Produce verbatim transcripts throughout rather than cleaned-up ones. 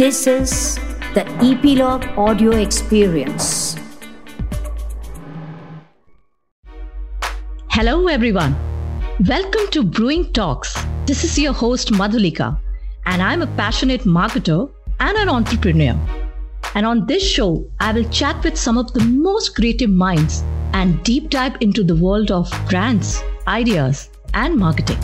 This is the Epilogue Audio Experience. Hello everyone. Welcome to Brewing Talks. This is your host Madhulika, and I'm a passionate marketer and an entrepreneur. And on this show, I will chat with some of the most creative minds and deep dive into the world of brands, ideas, and marketing.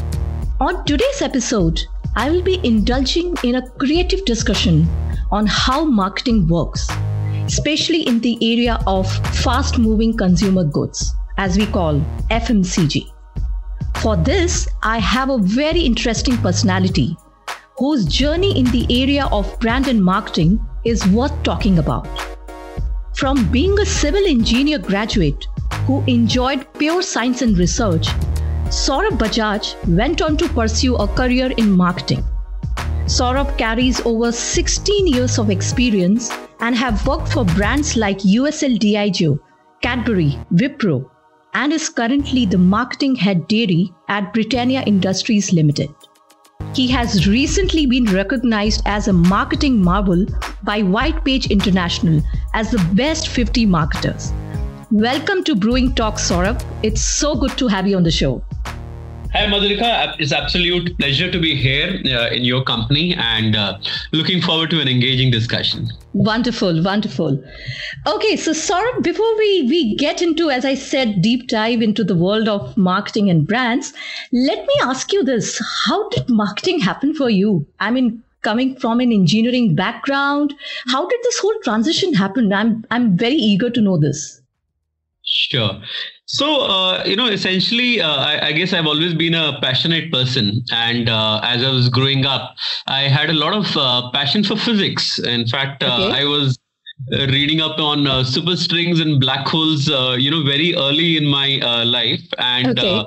On today's episode, I will be indulging in a creative discussion on how marketing works, especially in the area of fast-moving consumer goods, as we call F M C G. For this, I have a very interesting personality whose journey in the area of brand and marketing is worth talking about. From being a civil engineer graduate who enjoyed pure science and research, Saurabh Bajaj went on to pursue a career in marketing. Saurabh carries over sixteen years of experience and have worked for brands like U S L Diageo, Cadbury, Wipro, and is currently the marketing head dairy at Britannia Industries Limited. He has recently been recognized as a marketing marvel by White Page International as the best fifty marketers. Welcome to Brewing Talks, Saurabh. It's so good to have you on the show. Hi Madhulika, it's an absolute pleasure to be here uh, in your company and uh, looking forward to an engaging discussion. Wonderful, wonderful. Okay, so Saurabh, before we, we get into, as I said, deep dive into the world of marketing and brands, let me ask you this. How did marketing happen for you? I mean, coming from an engineering background, how did this whole transition happen? I'm I'm very eager to know this. Sure. So, uh, you know, essentially, uh, I, I guess I've always been a passionate person. And uh, as I was growing up, I had a lot of uh, passion for physics. In fact, uh, okay. I was reading up on uh, superstrings and black holes, uh, you know, very early in my uh, life. And okay. uh,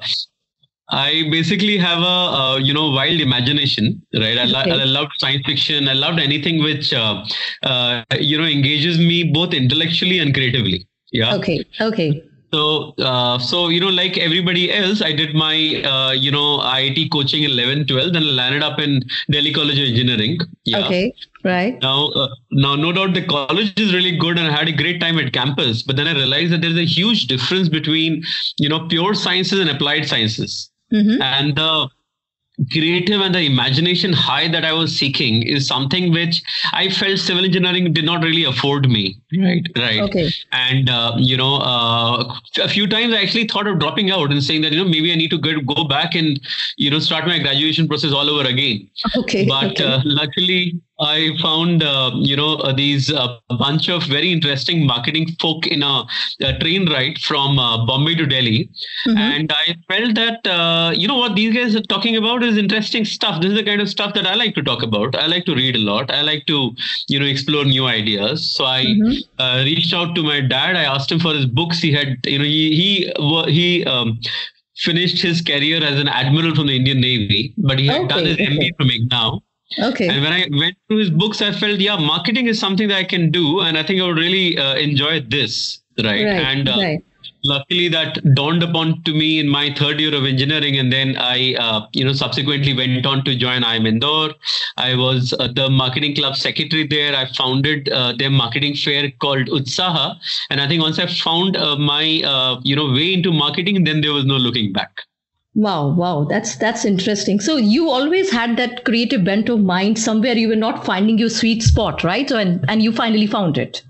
I basically have a, uh, you know, wild imagination, right? I, lo- okay. I loved science fiction. I loved anything which, uh, uh, you know, engages me both intellectually and creatively. Yeah. Okay. Okay. So, uh, so, you know, like everybody else, I did my, uh, you know, I I T coaching in eleven, twelve, then landed up in Delhi College of Engineering. Yeah. Okay. Right. Now, uh, now, no doubt the college is really good and I had a great time at campus, but then I realized that there's a huge difference between, you know, pure sciences and applied sciences. Mm-hmm. And the creative and the imagination high that I was seeking is something which I felt civil engineering did not really afford me. Right. Right. Okay. And, uh, you know, uh, a few times I actually thought of dropping out and saying that, you know, maybe I need to go, go back and, you know, start my graduation process all over again. Okay. But okay. Uh, luckily I found, uh, you know, uh, these uh, bunch of very interesting marketing folk in a, a train ride from uh, Bombay to Delhi. Mm-hmm. And I felt that, uh, you know, what these guys are talking about is interesting stuff. This is the kind of stuff that I like to talk about. I like to read a lot. I like to, you know, explore new ideas. So I mm-hmm. uh, reached out to my dad. I asked him for his books. He had, you know, he, he, he um, finished his career as an admiral from the Indian Navy, but he had okay, done his okay. M B A from IGNOU. Okay. And when I went through his books, I felt, yeah, marketing is something that I can do. And I think I would really uh, enjoy this. Right. right and uh, right. Luckily that dawned upon to me in my third year of engineering. And then I, uh, you know, subsequently went on to join I I M Indore. I was uh, the marketing club secretary there. I founded uh, their marketing fair called Utsaha. And I think once I found uh, my, uh, you know, way into marketing, then there was no looking back. Wow. Wow. That's, that's interesting. So you always had that creative bent of mind somewhere you were not finding your sweet spot, right? So, and, and you finally found it.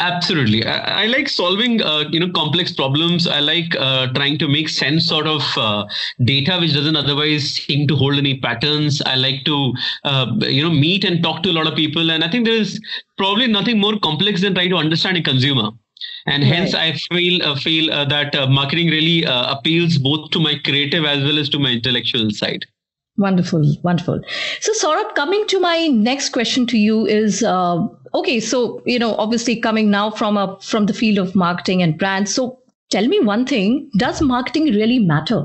Absolutely. I, I like solving, uh, you know, complex problems. I like uh, trying to make sense out of uh, data which doesn't otherwise seem to hold any patterns. I like to, uh, you know, meet and talk to a lot of people. And I think there is probably nothing more complex than trying to understand a consumer. And hence, right. I feel uh, feel uh, that uh, marketing really uh, appeals both to my creative as well as to my intellectual side. Wonderful, wonderful. So, Saurabh, coming to my next question to you is, uh, okay, so, you know, obviously coming now from a, from the field of marketing and brands. So, tell me one thing, does marketing really matter?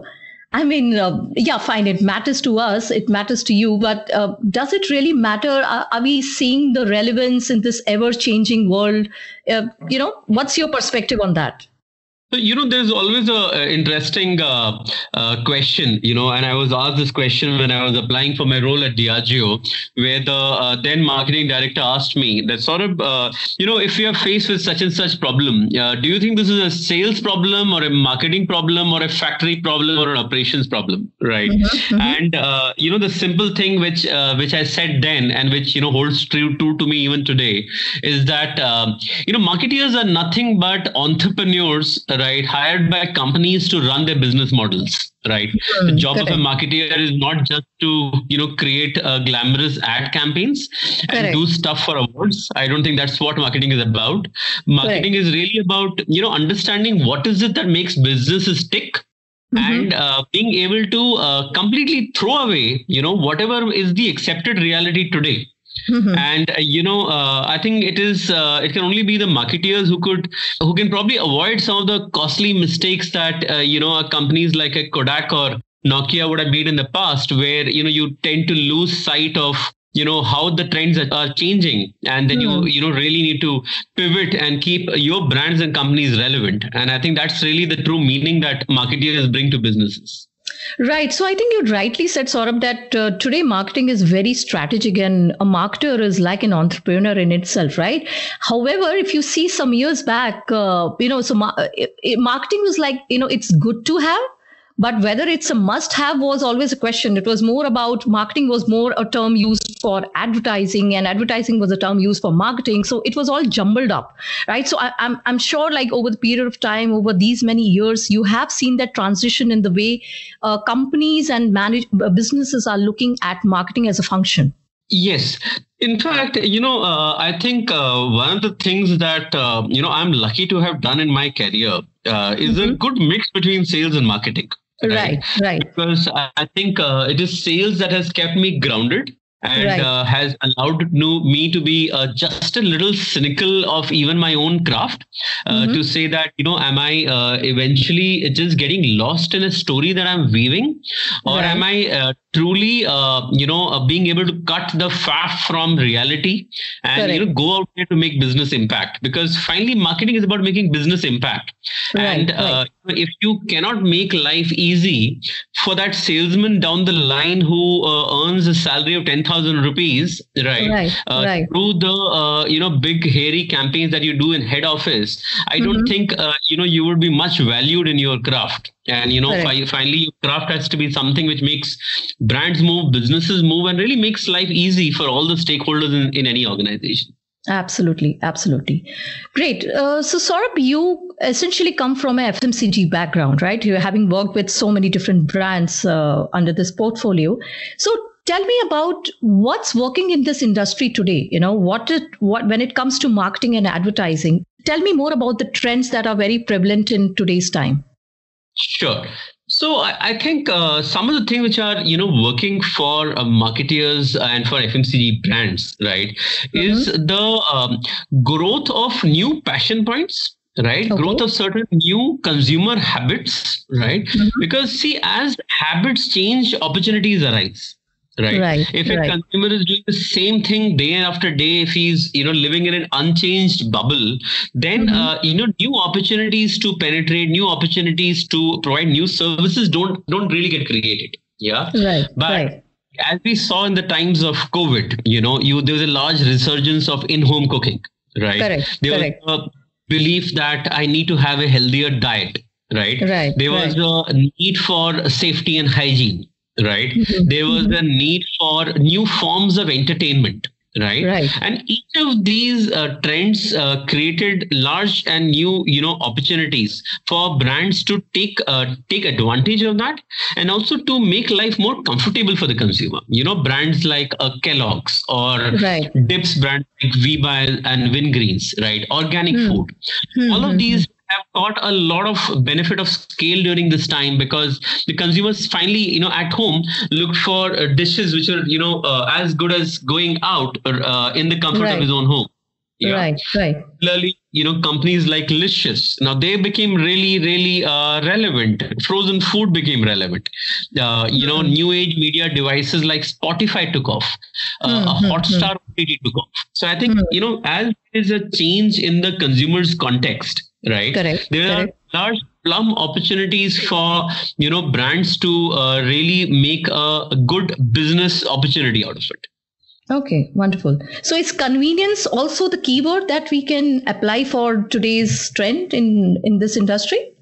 I mean, uh, yeah, fine, it matters to us, it matters to you, but uh, does it really matter? Are, are we seeing the relevance in this ever-changing world? Uh, you know, what's your perspective on that? So, you know, there's always a interesting uh, uh, question, you know, and I was asked this question when I was applying for my role at Diageo, where the uh, then marketing director asked me that sort of, uh, you know, if you are faced with such and such problem, uh, do you think this is a sales problem or a marketing problem or a factory problem or an operations problem? Right. Mm-hmm, mm-hmm. And, uh, you know, the simple thing which uh, which I said then and which, you know, holds true, true to me even today is that, uh, you know, marketeers are nothing but entrepreneurs, right, hired by companies to run their business models. Right. Mm, the job correct. of a marketeer is not just to, you know, create uh, glamorous ad campaigns correct. and do stuff for awards. I don't think that's what marketing is about. Marketing correct. is really about, you know, understanding what is it that makes businesses tick. Mm-hmm. And uh, being able to uh, completely throw away, you know, whatever is the accepted reality today. Mm-hmm. And, uh, you know, uh, I think it is uh, it can only be the marketeers who could who can probably avoid some of the costly mistakes that, uh, you know, companies like a Kodak or Nokia would have made in the past, where, you know, you tend to lose sight of, you know, how the trends are changing. And then mm-hmm. you, you know, really need to pivot and keep your brands and companies relevant. And I think that's really the true meaning that marketeers bring to businesses. Right. So I think you rightly said, Saurabh, that uh, today marketing is very strategic and a marketer is like an entrepreneur in itself, right? However, if you see some years back, uh, you know, so ma- it, it, marketing was like, you know, it's good to have. But whether it's a must have was always a question. It was more about marketing was more a term used for advertising and advertising was a term used for marketing. So it was all jumbled up. Right. So I, I'm I'm sure like over the period of time, over these many years, you have seen that transition in the way uh, companies and manage uh, businesses are looking at marketing as a function. Yes. In fact, you know, uh, I think uh, one of the things that, uh, you know, I'm lucky to have done in my career uh, is mm-hmm. a good mix between sales and marketing. Right, right, right. Because I think uh, it is sales that has kept me grounded and right. uh, has allowed me to be uh, just a little cynical of even my own craft uh, mm-hmm. to say that, you know, am I uh, eventually just getting lost in a story that I'm weaving or right. am I uh, truly, uh, you know, uh, being able to cut the faff from reality and, correct. you know, go out there to make business impact, because finally marketing is about making business impact. Right, and uh, right. if you cannot make life easy for that salesman down the line who uh, earns a salary of ten thousand rupees, right, right, uh, right. through the, uh, you know, big hairy campaigns that you do in head office, I mm-hmm. don't think, uh, you know, you would be much valued in your craft. And, you know, fi- finally, your craft has to be something which makes brands move, businesses move, and really makes life easy for all the stakeholders in, in any organization. Absolutely. Absolutely. Great. Uh, so, Saurabh, you essentially come from an F M C G background, right? You're having worked with so many different brands uh, under this portfolio. So, tell me about what's working in this industry today. You know, what it, what when it comes to marketing and advertising, tell me more about the trends that are very prevalent in today's time. Sure. So I, I think uh, some of the things which are, you know, working for uh, marketeers and for F M C G brands, right, mm-hmm. is the um, growth of new passion points. Right. Okay. Growth of certain new consumer habits. Right. Mm-hmm. Because, see, as habits change, opportunities arise. Right. right. If a right. consumer is doing the same thing day after day, if he's, you know, living in an unchanged bubble, then, mm-hmm. uh, you know, new opportunities to penetrate, new opportunities to provide new services don't don't really get created. Yeah. Right. But right. as we saw in the times of COVID, you know, you there was a large resurgence of in-home cooking. Right. Correct. There Correct. was a belief that I need to have a healthier diet. Right. Right. There was right. a need for safety and hygiene. Right. Mm-hmm. There was mm-hmm. a need for new forms of entertainment. Right. right. And each of these uh, trends uh, created large and new, you know, opportunities for brands to take uh, take advantage of that and also to make life more comfortable for the consumer. You know, brands like uh, Kellogg's or right. dips brand like V-Bile and Wingreens. Right. Organic mm. food. Mm-hmm. All of these have got a lot of benefit of scale during this time because the consumers finally, you know, at home looked for uh, dishes which are, you know, uh, as good as going out or, uh, in the comfort right. of his own home. Yeah. Right, right. Similarly, you know, companies like Licious, now they became really, really uh, relevant. Frozen food became relevant. Uh, you mm-hmm. know, new age media devices like Spotify took off. Uh, mm-hmm. Hotstar mm-hmm. took off. So I think, mm-hmm. you know, as there is a change in the consumer's context, right? Correct. There Correct. are large plum opportunities for, you know, brands to uh, really make a good business opportunity out of it. Okay, wonderful. So is convenience also the keyword that we can apply for today's trend in, in this industry?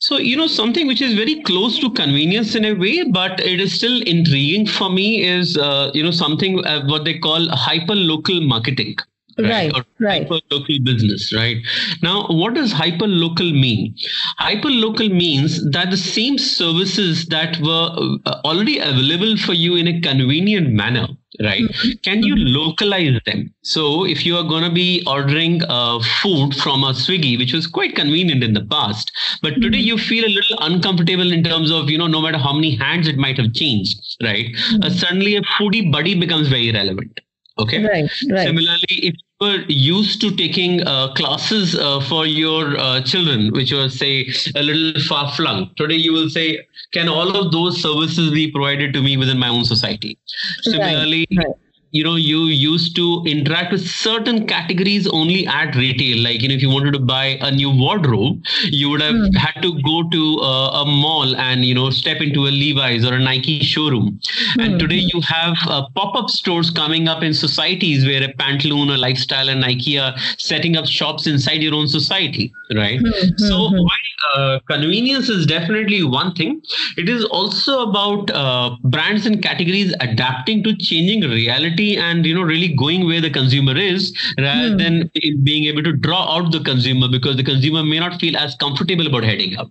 So, you know, something which is very close to convenience in a way, but it is still intriguing for me is, uh, you know, something uh, what they call hyper-local marketing. Right, right. right. Hyper-local business, right? Now, what does hyper-local mean? Hyper-local means that the same services that were already available for you in a convenient manner, right? Mm-hmm. Can you localize them? So if you are going to be ordering uh, food from a Swiggy, which was quite convenient in the past, but mm-hmm. today you feel a little uncomfortable in terms of, you know, no matter how many hands it might have changed, right? Mm-hmm. Uh, suddenly a Foodie Buddy becomes very relevant. Okay. Right, right. Similarly, if you were used to taking uh, classes uh, for your uh, children, which were, say, a little far flung, today you will say, can all of those services be provided to me within my own society? Similarly, right, right. you know, you used to interact with certain categories only at retail. Like, you know, if you wanted to buy a new wardrobe, you would have mm. had to go to uh, a mall and, you know, step into a Levi's or a Nike showroom. Mm. And today you have uh, pop-up stores coming up in societies where a Pantaloon or Lifestyle and Nike are setting up shops inside your own society, right? Mm-hmm. So while uh, convenience is definitely one thing, it is also about uh, brands and categories adapting to changing reality and, you know, really going where the consumer is rather mm. than being able to draw out the consumer, because the consumer may not feel as comfortable about heading out.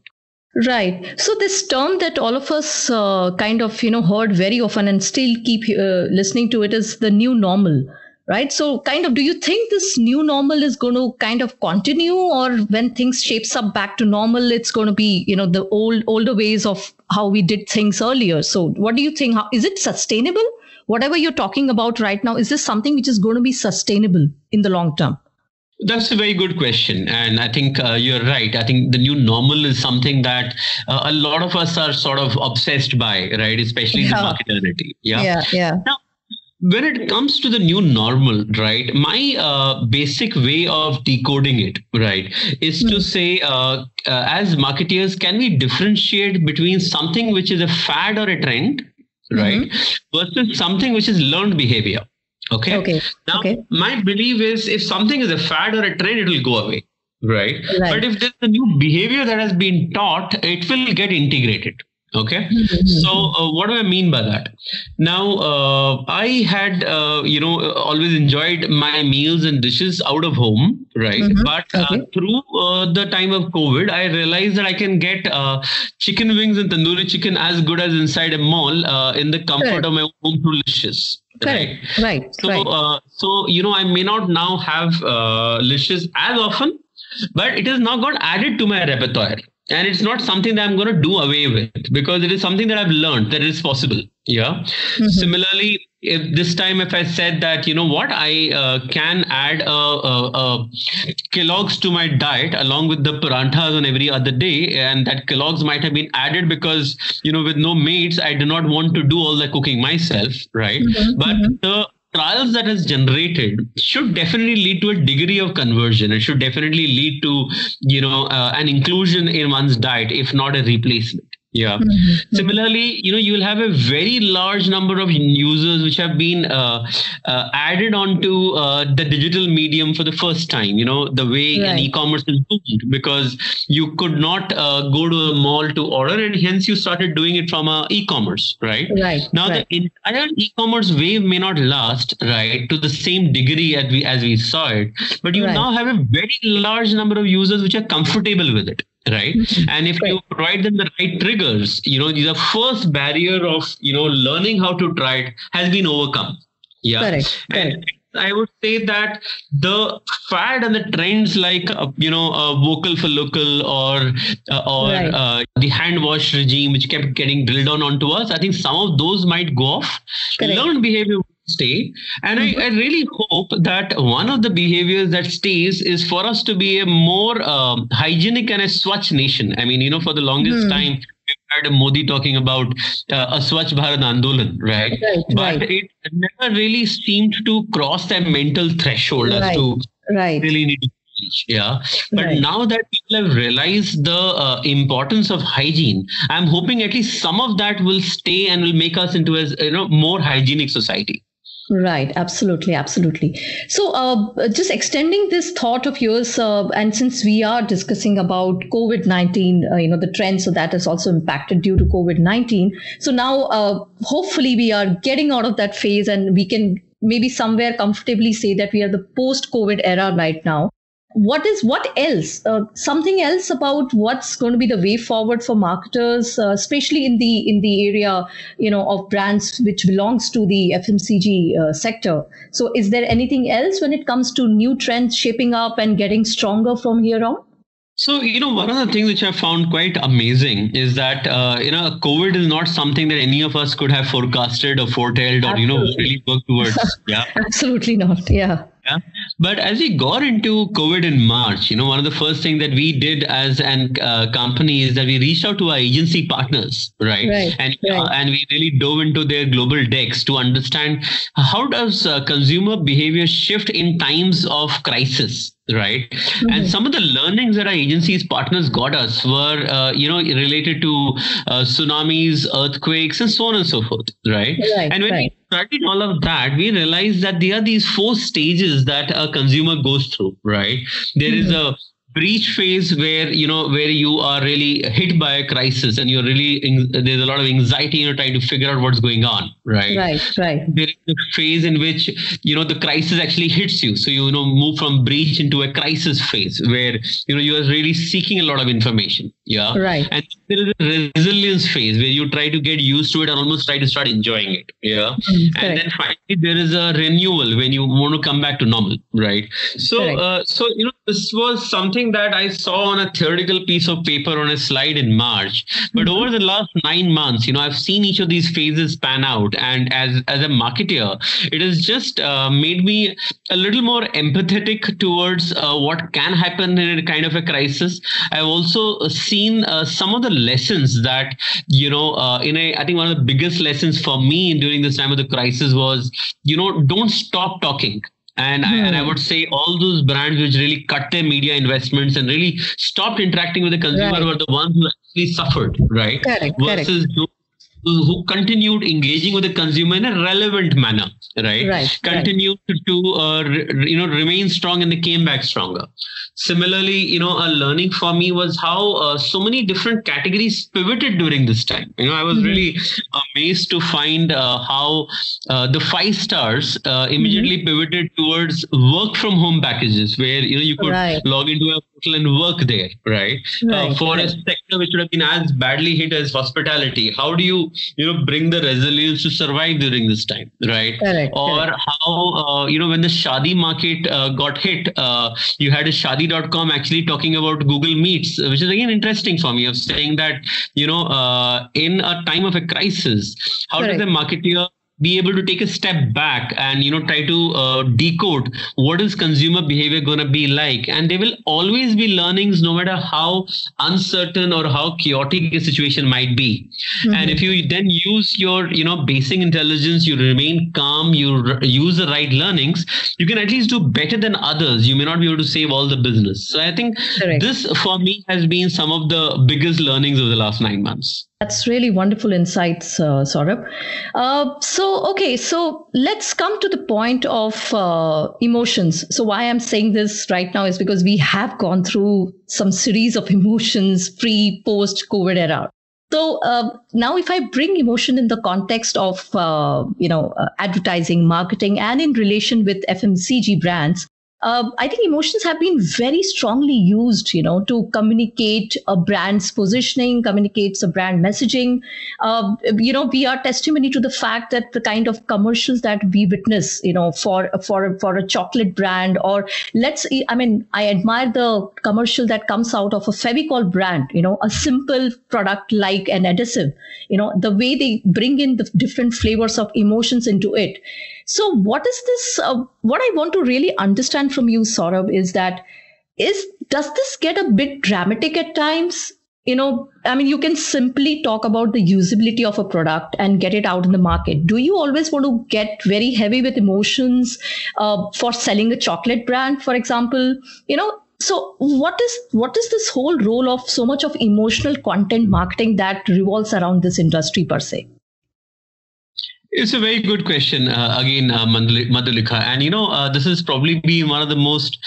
Right. So this term that all of us uh, kind of, you know, heard very often and still keep uh, listening to it is the new normal, right? So kind of, do you think this new normal is going to kind of continue, or when things shapes up back to normal, it's going to be, you know, the old, older ways of how we did things earlier? So what do you think? How, is it sustainable? Whatever you're talking about right now, is this something which is going to be sustainable in the long term? That's a very good question. And I think uh, you're right. I think the new normal is something that uh, a lot of us are sort of obsessed by, right? Especially yeah. the marketability. Yeah. Yeah. yeah. Now, when it comes to the new normal, right, my uh, basic way of decoding it, right, is mm. to say, uh, uh, as marketeers, can we differentiate between something which is a fad or a trend, right, mm-hmm. versus something which is learned behavior? Okay. Okay. Now, okay. my belief is if something is a fad or a trend, it will go away. Right. right. But if there's a new behavior that has been taught, it will get integrated. Okay. Mm-hmm. So uh, what do I mean by that? Now, uh, I had, uh, you know, always enjoyed my meals and dishes out of home. Right. Mm-hmm. But okay. uh, through uh, the time of COVID, I realized that I can get uh, chicken wings and tandoori chicken as good as inside a mall uh, in the comfort right. of my home through Licious. Right. Right. right. So, right. Uh, so, you know, I may not now have uh, Licious as often, but it has now got added to my repertoire. And it's not something that I'm going to do away with, because it is something that I've learned that it is possible. Yeah. Mm-hmm. Similarly, if this time, if I said that, you know what, I uh, can add a, a, a Kellogg's to my diet along with the paranthas on every other day. And that Kellogg's might have been added because, you know, with no mates, I do not want to do all the cooking myself. Right. Mm-hmm. But mm-hmm. the trials that is generated should definitely lead to a degree of conversion. It should definitely lead to, you know, uh, an inclusion in one's diet, if not a replacement. Yeah. Mm-hmm. Similarly, you know, you will have a very large number of users which have been uh, uh, added onto uh, the digital medium for the first time, you know, the way right. an e-commerce is boomed, because you could not uh, go to a mall to order, and hence you started doing it from uh, e-commerce, right? Right. Now, right. the entire e-commerce wave may not last, right, to the same degree as we, as we saw it, but you right. now have a very large number of users which are comfortable with it. Right. And if right. you provide them the right triggers, you know, the first barrier of, you know, learning how to try it has been overcome. Yeah. Correct. And Correct. I would say that the fad and the trends like, uh, you know, uh, vocal for local or uh, or right. uh, the hand wash regime, which kept getting drilled on onto us. I think some of those might go off. Correct. Learned behavior stay. And mm-hmm. I, I really hope that one of the behaviors that stays is for us to be a more um, hygienic and a Swachh nation. I mean, you know, for the longest mm. time, we've had Modi talking about uh, a Swachh Bharat Andolan, right? right but right. it never really seemed to cross that mental threshold right, as to right. really need to Yeah, but right. Now that people have realized the uh, importance of hygiene, I'm hoping at least some of that will stay and will make us into a you know more hygienic society. Right. Absolutely. Absolutely. So uh, just extending this thought of yours, uh, and since we are discussing about COVID nineteen, uh, you know, the trend, so that is also impacted due to COVID nineteen. So now uh, hopefully we are getting out of that phase and we can maybe somewhere comfortably say that we are the post-COVID era right now. What is what else? Uh, something else about what's going to be the way forward for marketers, uh, especially in the in the area, you know, of brands which belongs to the F M C G uh, sector. So, is there anything else when it comes to new trends shaping up and getting stronger from here on? So, you know, one of the things which I found quite amazing is that, uh, you know, COVID is not something that any of us could have forecasted or foretold or, you know, really worked towards. Yeah, absolutely not. Yeah. Yeah. But as we got into COVID in March, you know, one of the first things that we did as an uh, company is that we reached out to our agency partners, right? right and right. Uh, and we really dove into their global decks to understand how does uh, consumer behavior shift in times of crisis, right? Mm-hmm. And some of the learnings that our agencies partners got us were, uh, you know, related to uh, tsunamis, earthquakes, and so on and so forth, right? right and when right. we studied all of that, we realized that there are these four stages that a consumer goes through, right? There mm-hmm. is a breach phase where, you know, where you are really hit by a crisis and you're really, in, there's a lot of anxiety and you're trying to figure out what's going on, right? Right, right. There is a phase in which, you know, the crisis actually hits you. So, you know, move from breach into a crisis phase where, you know, you are really seeking a lot of information. Yeah. Right. And there is a resilience phase where you try to get used to it and almost try to start enjoying it. Yeah. Mm, and right. then finally there is a renewal when you want to come back to normal, right? So, right. Uh, so, you know, this was something that I saw on a theoretical piece of paper on a slide in March. But over the last nine months, you know, I've seen each of these phases pan out. And as, as a marketer, it has just uh, made me a little more empathetic towards uh, what can happen in a kind of a crisis. I've also seen uh, some of the lessons that, you know, uh, in a, I think one of the biggest lessons for me during this time of the crisis was, you know, don't stop talking. And, hmm. I, and I would say all those brands which really cut their media investments and really stopped interacting with the consumer right. were the ones who actually suffered, right? Correct, Versus correct. those who continued engaging with the consumer in a relevant manner, right? right continued right. to, uh, re, you know, remain strong and they came back stronger. Similarly, you know, a learning for me was how uh, so many different categories pivoted during this time. You know, I was mm-hmm. really amazed to find uh, how uh, the five stars uh, immediately mm-hmm. pivoted towards work from home packages where, you know, you could right. log into a portal and work there, right? right. Uh, for right. a sector which would have been as badly hit as hospitality, how do you you know, bring the resilience to survive during this time, right? Correct, or correct. how, uh, you know, when the Shadi market uh, got hit, uh, you had a Shadi dot com actually talking about Google Meets, which is again interesting for me of saying that, you know, uh, in a time of a crisis, how correct. does the marketer be able to take a step back and, you know, try to uh, decode what is consumer behavior going to be like. And there will always be learnings no matter how uncertain or how chaotic a situation might be. Mm-hmm. And if you then use your, you know, basic intelligence, you remain calm, you r- use the right learnings, you can at least do better than others. You may not be able to save all the business. So I think Correct. this for me has been some of the biggest learnings of the last nine months. That's really wonderful insights, uh, Saurabh. Uh, so, okay, so let's come to the point of uh, emotions. So why I'm saying this right now is because we have gone through some series of emotions pre, post COVID era. So uh, now if I bring emotion in the context of, uh, you know, uh, advertising, marketing, and in relation with F M C G brands, Uh, I think emotions have been very strongly used, you know, to communicate a brand's positioning, communicates a brand messaging. Uh, you know, we are testimony to the fact that the kind of commercials that we witness, you know, for for for a chocolate brand, or let's, I mean, I admire the commercial that comes out of a Fevicol brand, you know, a simple product like an adhesive, you know, the way they bring in the different flavors of emotions into it. So what is this, uh, what I want to really understand from you, Saurabh, is that, is, does this get a bit dramatic at times? You know, I mean, you can simply talk about the usability of a product and get it out in the market. Do you always want to get very heavy with emotions uh, for selling a chocolate brand, for example? You know, So what is what is this whole role of so much of emotional content marketing that revolves around this industry per se? It's a very good question, uh, again, uh, Madhulika. And, you know, uh, this has probably been one of the most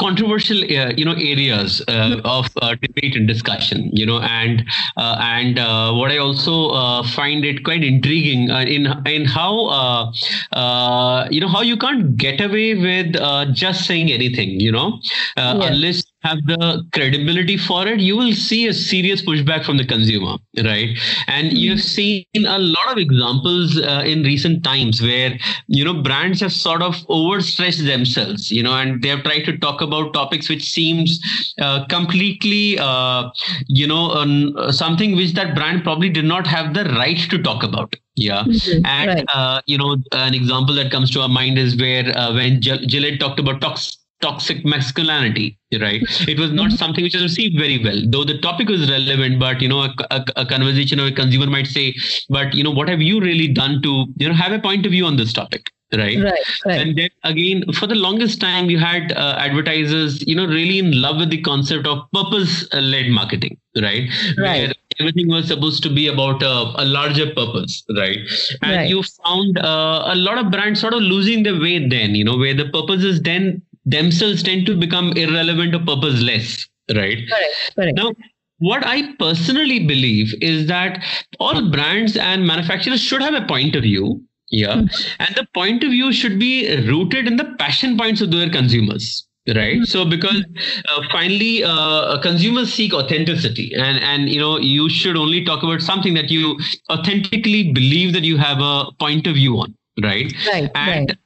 controversial, uh, you know, areas uh, of uh, debate and discussion, you know, and uh, and uh, what I also uh, find it quite intriguing uh, in in how, uh, uh, you know, how you can't get away with uh, just saying anything, you know, uh, yeah. unless have the credibility for it, you will see a serious pushback from the consumer, right? And you've seen a lot of examples uh, in recent times where, you know, brands have sort of overstretched themselves, you know, and they have tried to talk about topics which seems uh, completely, uh, you know, uh, something which that brand probably did not have the right to talk about. Yeah. Mm-hmm. And, right. uh, you know, an example that comes to our mind is where uh, when G- Gillette talked about toxic, toxic masculinity, right? It was not something which was received very well, though the topic was relevant, but, you know, a, a, a conversation or a consumer might say, but, you know, what have you really done to, you know, have a point of view on this topic? Right? Right, right. And then again, for the longest time, you had uh, advertisers, you know, really in love with the concept of purpose-led marketing, right? Right. Where everything was supposed to be about uh, a larger purpose, right? And right. you found uh, a lot of brands sort of losing their way then, you know, where the purpose is then themselves tend to become irrelevant or purposeless, right? Correct, correct. Now, what I personally believe is that all brands and manufacturers should have a point of view, yeah, mm-hmm. and the point of view should be rooted in the passion points of their consumers. Right. So because uh, finally, uh, consumers seek authenticity and, and, you know, you should only talk about something that you authentically believe that you have a point of view on. Right. Right. And right.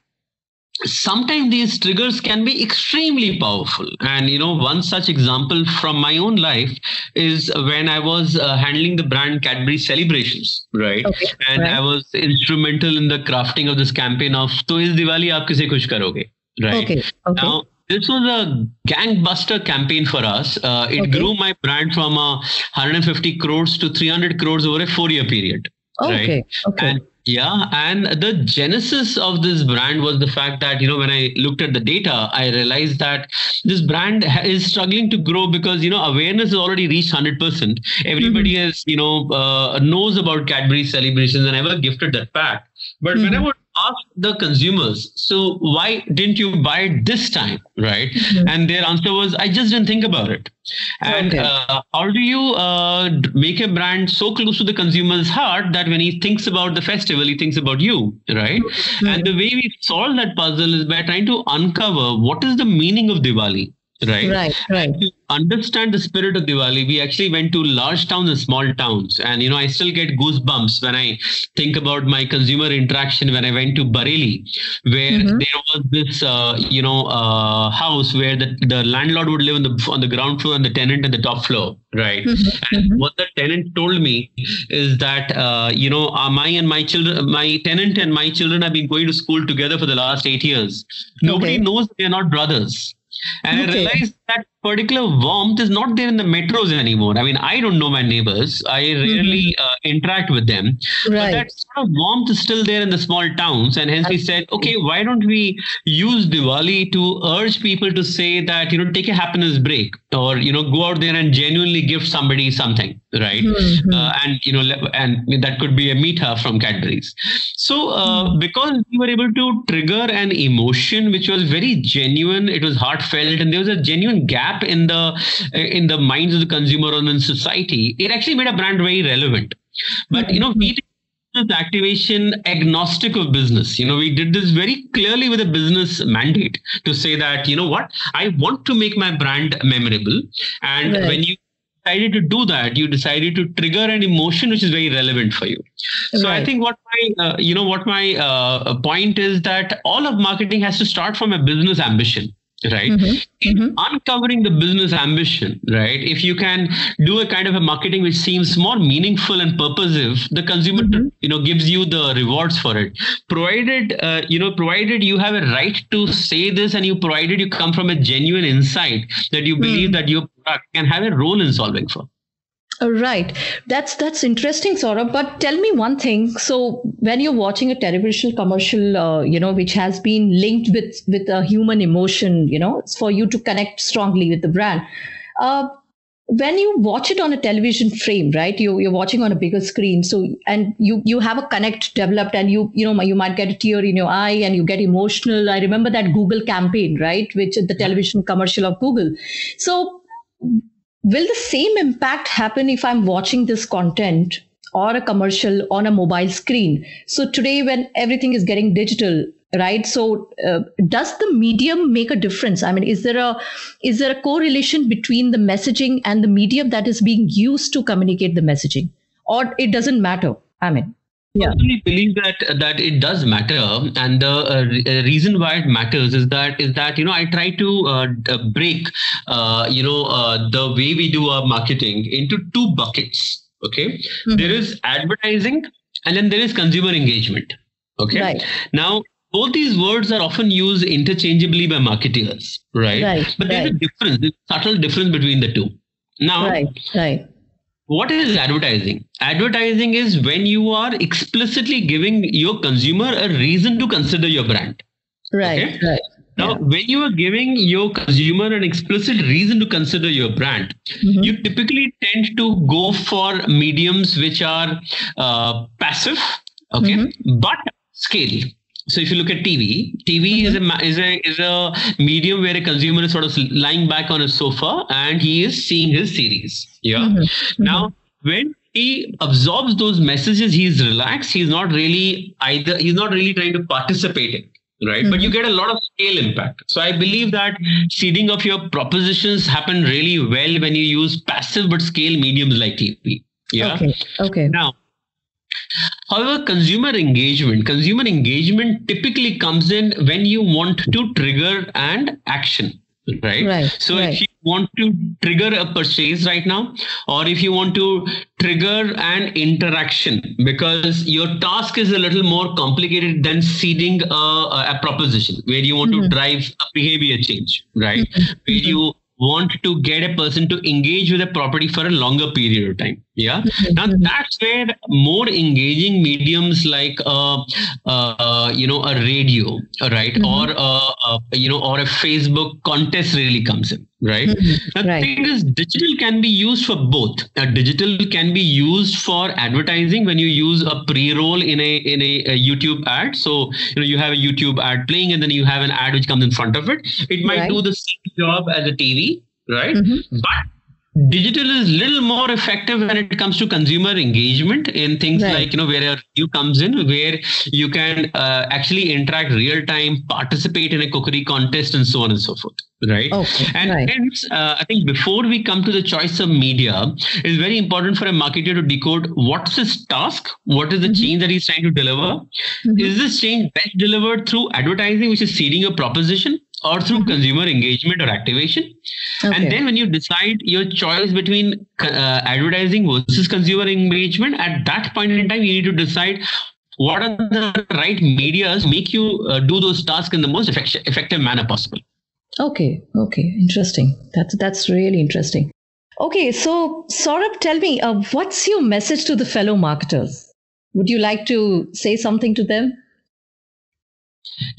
sometimes these triggers can be extremely powerful. And, you know, one such example from my own life is when I was uh, handling the brand Cadbury Celebrations, right? Okay, and right. I was instrumental in the crafting of this campaign of "To is Diwali aap kise khush karoge," right? Okay, okay. Now, this was a gangbuster campaign for us. Uh, it okay. grew my brand from uh, one hundred fifty crores to three hundred crores over a four-year period. Okay, right? okay. And Yeah. And the genesis of this brand was the fact that, you know, when I looked at the data, I realized that this brand is struggling to grow because, you know, awareness has already reached one hundred percent. Everybody mm-hmm. has, you know, uh, knows about Cadbury Celebrations and ever gifted that pack. But mm-hmm. when I would ask the consumers, so why didn't you buy it this time? Right. Mm-hmm. And their answer was, I just didn't think about it. And okay. uh, how do you uh, make a brand so close to the consumer's heart that when he thinks about the festival, he thinks about you, right? Mm-hmm. And the way we solve that puzzle is by trying to uncover what is the meaning of Diwali. Right. Right. Right. To understand the spirit of Diwali, we actually went to large towns and small towns. And, you know, I still get goosebumps when I think about my consumer interaction when I went to Bareilly, where mm-hmm. there was this, uh, you know, uh, house where the, the landlord would live on the on the ground floor and the tenant on the top floor. Right. Mm-hmm. And mm-hmm. what the tenant told me is that, uh, you know, uh, my and my children, my tenant and my children have been going to school together for the last eight years. Nobody okay. knows they're not brothers. And okay. I realized that particular warmth is not there in the metros anymore. I mean, I don't know my neighbors. I rarely mm-hmm. uh, interact with them. Right. But that sort of warmth is still there in the small towns. And hence we said, okay, why don't we use Diwali to urge people to say that, you know, take a happiness break or, you know, go out there and genuinely give somebody something. Right. Mm-hmm. Uh, and, you know, and that could be a Mita from Cadbury's. So uh, mm-hmm. because we were able to trigger an emotion, which was very genuine, it was heartfelt, and there was a genuine gap in the, in the minds of the consumer and in society, it actually made a brand very relevant. But, mm-hmm. you know, we did this activation agnostic of business. You know, we did this very clearly with a business mandate to say that, you know what, I want to make my brand memorable. And right. when you decided to do that, you decided to trigger an emotion which is very relevant for you. So right. I think what my, uh, you know, what my uh, point is that all of marketing has to start from a business ambition, right? Mm-hmm. In mm-hmm. uncovering the business ambition, right? If you can do a kind of a marketing which seems more meaningful and purposive, the consumer, mm-hmm. you know, gives you the rewards for it. Provided, uh, you know, provided you have a right to say this and you provided you come from a genuine insight that you believe mm-hmm. that your product can have a role in solving for. All right. That's that's interesting, Saurabh. But tell me one thing. So when you're watching a television commercial, uh, you know, which has been linked with with a human emotion, you know, it's for you to connect strongly with the brand. Uh, when you watch it on a television frame, right, you, you're watching on a bigger screen. So and you you have a connect developed and you, you know, you might get a tear in your eye and you get emotional. I remember that Google campaign, right, which is the television commercial of Google. So will the same impact happen if I'm watching this content or a commercial on a mobile screen? So today when everything is getting digital, right? So uh, does the medium make a difference? I mean, is there a is there a correlation between the messaging and the medium that is being used to communicate the messaging? Or it doesn't matter? I mean, yeah. I personally believe that that it does matter, and the uh, re- reason why it matters is that is that you know I try to uh, d- break uh, you know uh, the way we do our marketing into two buckets. Okay, mm-hmm. There is advertising, and then there is consumer engagement. Okay, right. Now both these words are often used interchangeably by marketers, right? Right. But there's right. a difference, there's a subtle difference between the two. Now, right. Right. What is advertising? Advertising is when you are explicitly giving your consumer a reason to consider your brand. Right, okay? Right. Now, yeah. when you are giving your consumer an explicit reason to consider your brand, mm-hmm. you typically tend to go for mediums which are uh, passive, okay, mm-hmm. but scale. So if you look at T V, T V mm-hmm. is a is a is a medium where a consumer is sort of lying back on a sofa and he is seeing his series. Yeah. Mm-hmm. Now, when he absorbs those messages, he's relaxed. He's not really either. He's not really trying to participate in. Right. Mm-hmm. But you get a lot of scale impact. So I believe that seeding of your propositions happen really well when you use passive but scale mediums like T V. Yeah. Okay. Okay. Now. However, consumer engagement, consumer engagement typically comes in when you want to trigger an action, right? Right. So right. if you want to trigger a purchase right now, or if you want to trigger an interaction, because your task is a little more complicated than seeding a, a proposition where you want mm-hmm. to drive a behavior change, right? Mm-hmm. Where you want to get a person to engage with a property for a longer period of time. Yeah. Mm-hmm. Now that's where more engaging mediums like, uh, uh, you know, a radio, right. Mm-hmm. Or, uh, uh, you know, or a Facebook contest really comes in. Right. Mm-hmm. The right. thing is digital can be used for both. Uh, digital can be used for advertising when you use a pre-roll in a, in a, a YouTube ad. So, you know, you have a YouTube ad playing and then you have an ad which comes in front of it. It might right. do the same job as a T V. Right. Mm-hmm. But digital is little more effective when it comes to consumer engagement in things right. like, you know, where a review comes in, where you can uh, actually interact real time, participate in a cookery contest and so on and so forth. Right. Okay. And right. hence, uh, I think before we come to the choice of media, it's very important for a marketer to decode what's his task, what is the mm-hmm. change that he's trying to deliver. Mm-hmm. Is this change best delivered through advertising, which is seeding a proposition? Or through mm-hmm. consumer engagement or activation. Okay. And then when you decide your choice between uh, advertising versus consumer engagement, at that point in time, you need to decide what are the right medias make you uh, do those tasks in the most effect- effective manner possible. Okay. Okay. Interesting. That's, that's really interesting. Okay. So Saurabh, tell me, uh, what's your message to the fellow marketers? Would you like to say something to them?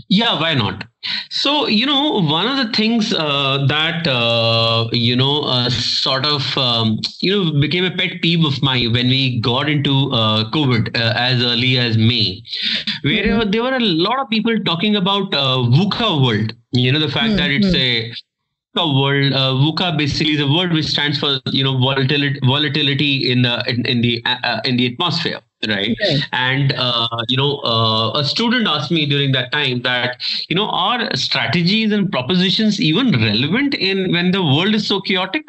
Yeah, why not? So, you know, one of the things uh, that, uh, you know, uh, sort of, um, you know, became a pet peeve of mine when we got into uh, COVID uh, as early as May, where mm-hmm. there were a lot of people talking about uh, VUCA world, you know, the fact mm-hmm. that it's a VUCA world. Uh, VUCA basically is a word which stands for, you know, volatility, volatility in the in, in the uh, in the atmosphere. Right. Okay. And, uh, you know, uh, a student asked me during that time that, you know, are strategies and propositions even relevant in when the world is so chaotic?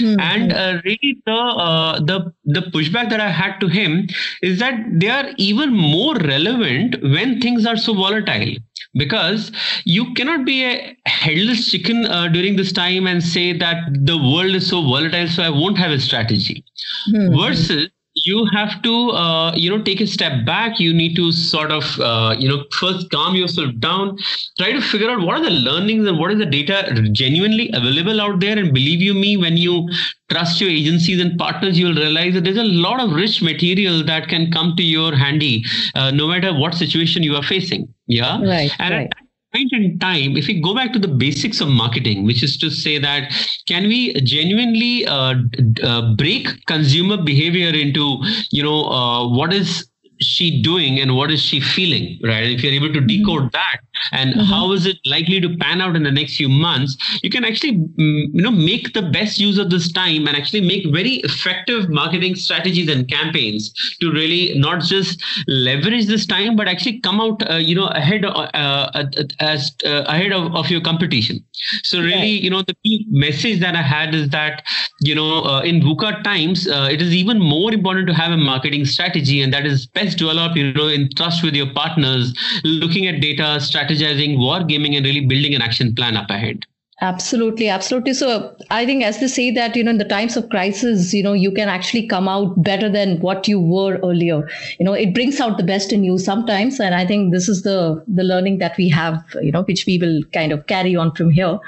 Mm-hmm. And uh, really the, uh, the the pushback that I had to him is that they are even more relevant when things are so volatile. Because you cannot be a headless chicken uh, during this time and say that the world is so volatile, so I won't have a strategy. Mm-hmm. Versus you have to, uh, you know, take a step back. You need to sort of, uh, you know, first calm yourself down, try to figure out what are the learnings and what is the data genuinely available out there. And believe you me, when you trust your agencies and partners, you will realize that there's a lot of rich material that can come to your handy, uh, no matter what situation you are facing. Yeah. Right. And right. At point in time, if we go back to the basics of marketing, which is to say that can we genuinely uh, uh, break consumer behavior into, you know, uh, what is she doing and what is she feeling, right? If you're able to decode that and mm-hmm. how is it likely to pan out in the next few months, you can actually, you know, make the best use of this time and actually make very effective marketing strategies and campaigns to really not just leverage this time, but actually come out, uh, you know, ahead uh, uh, as uh, ahead of, of your competition. So really, right. you know, the key message that I had is that, you know, uh, in VUCA times, uh, it is even more important to have a marketing strategy, and that is best developed, you know, in trust with your partners, looking at data, strategizing, war gaming, and really building an action plan up ahead. Absolutely. Absolutely. So I think as they say that, you know, in the times of crisis, you know, you can actually come out better than what you were earlier. You know, it brings out the best in you sometimes. And I think this is the, the learning that we have, you know, which we will kind of carry on from here.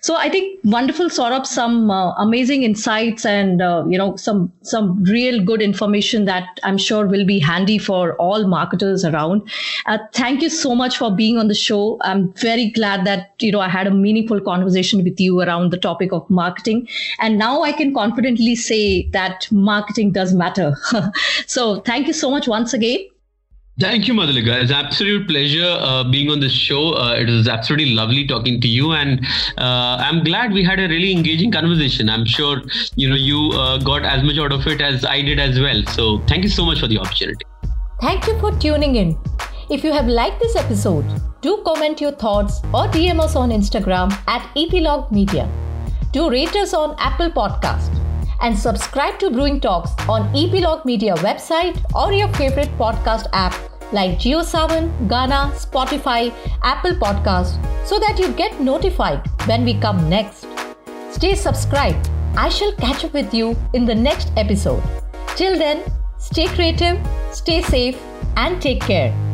So I think wonderful, Saurabh, some uh, amazing insights and, uh, you know, some, some real good information that I'm sure will be handy for all marketers around. Uh, thank you so much for being on the show. I'm very glad that, you know, I had a meaningful conversation with you around the topic of marketing. And now I can confidently say that marketing does matter. So thank you so much once again. Thank you, Madhulika. It's an absolute pleasure uh, being on this show. Uh, it is absolutely lovely talking to you. And uh, I'm glad we had a really engaging conversation. I'm sure you know you uh, got as much out of it as I did as well. So thank you so much for the opportunity. Thank you for tuning in. If you have liked this episode, do comment your thoughts or D M us on Instagram at Epilogue Media. Do rate us on Apple Podcast and subscribe to Brewing Talks on Epilogue Media website or your favorite podcast app like JioSaavn, Gaana, Spotify, Apple Podcast, so that you get notified when we come next. Stay subscribed. I shall catch up with you in the next episode. Till then, stay creative, stay safe, and take care.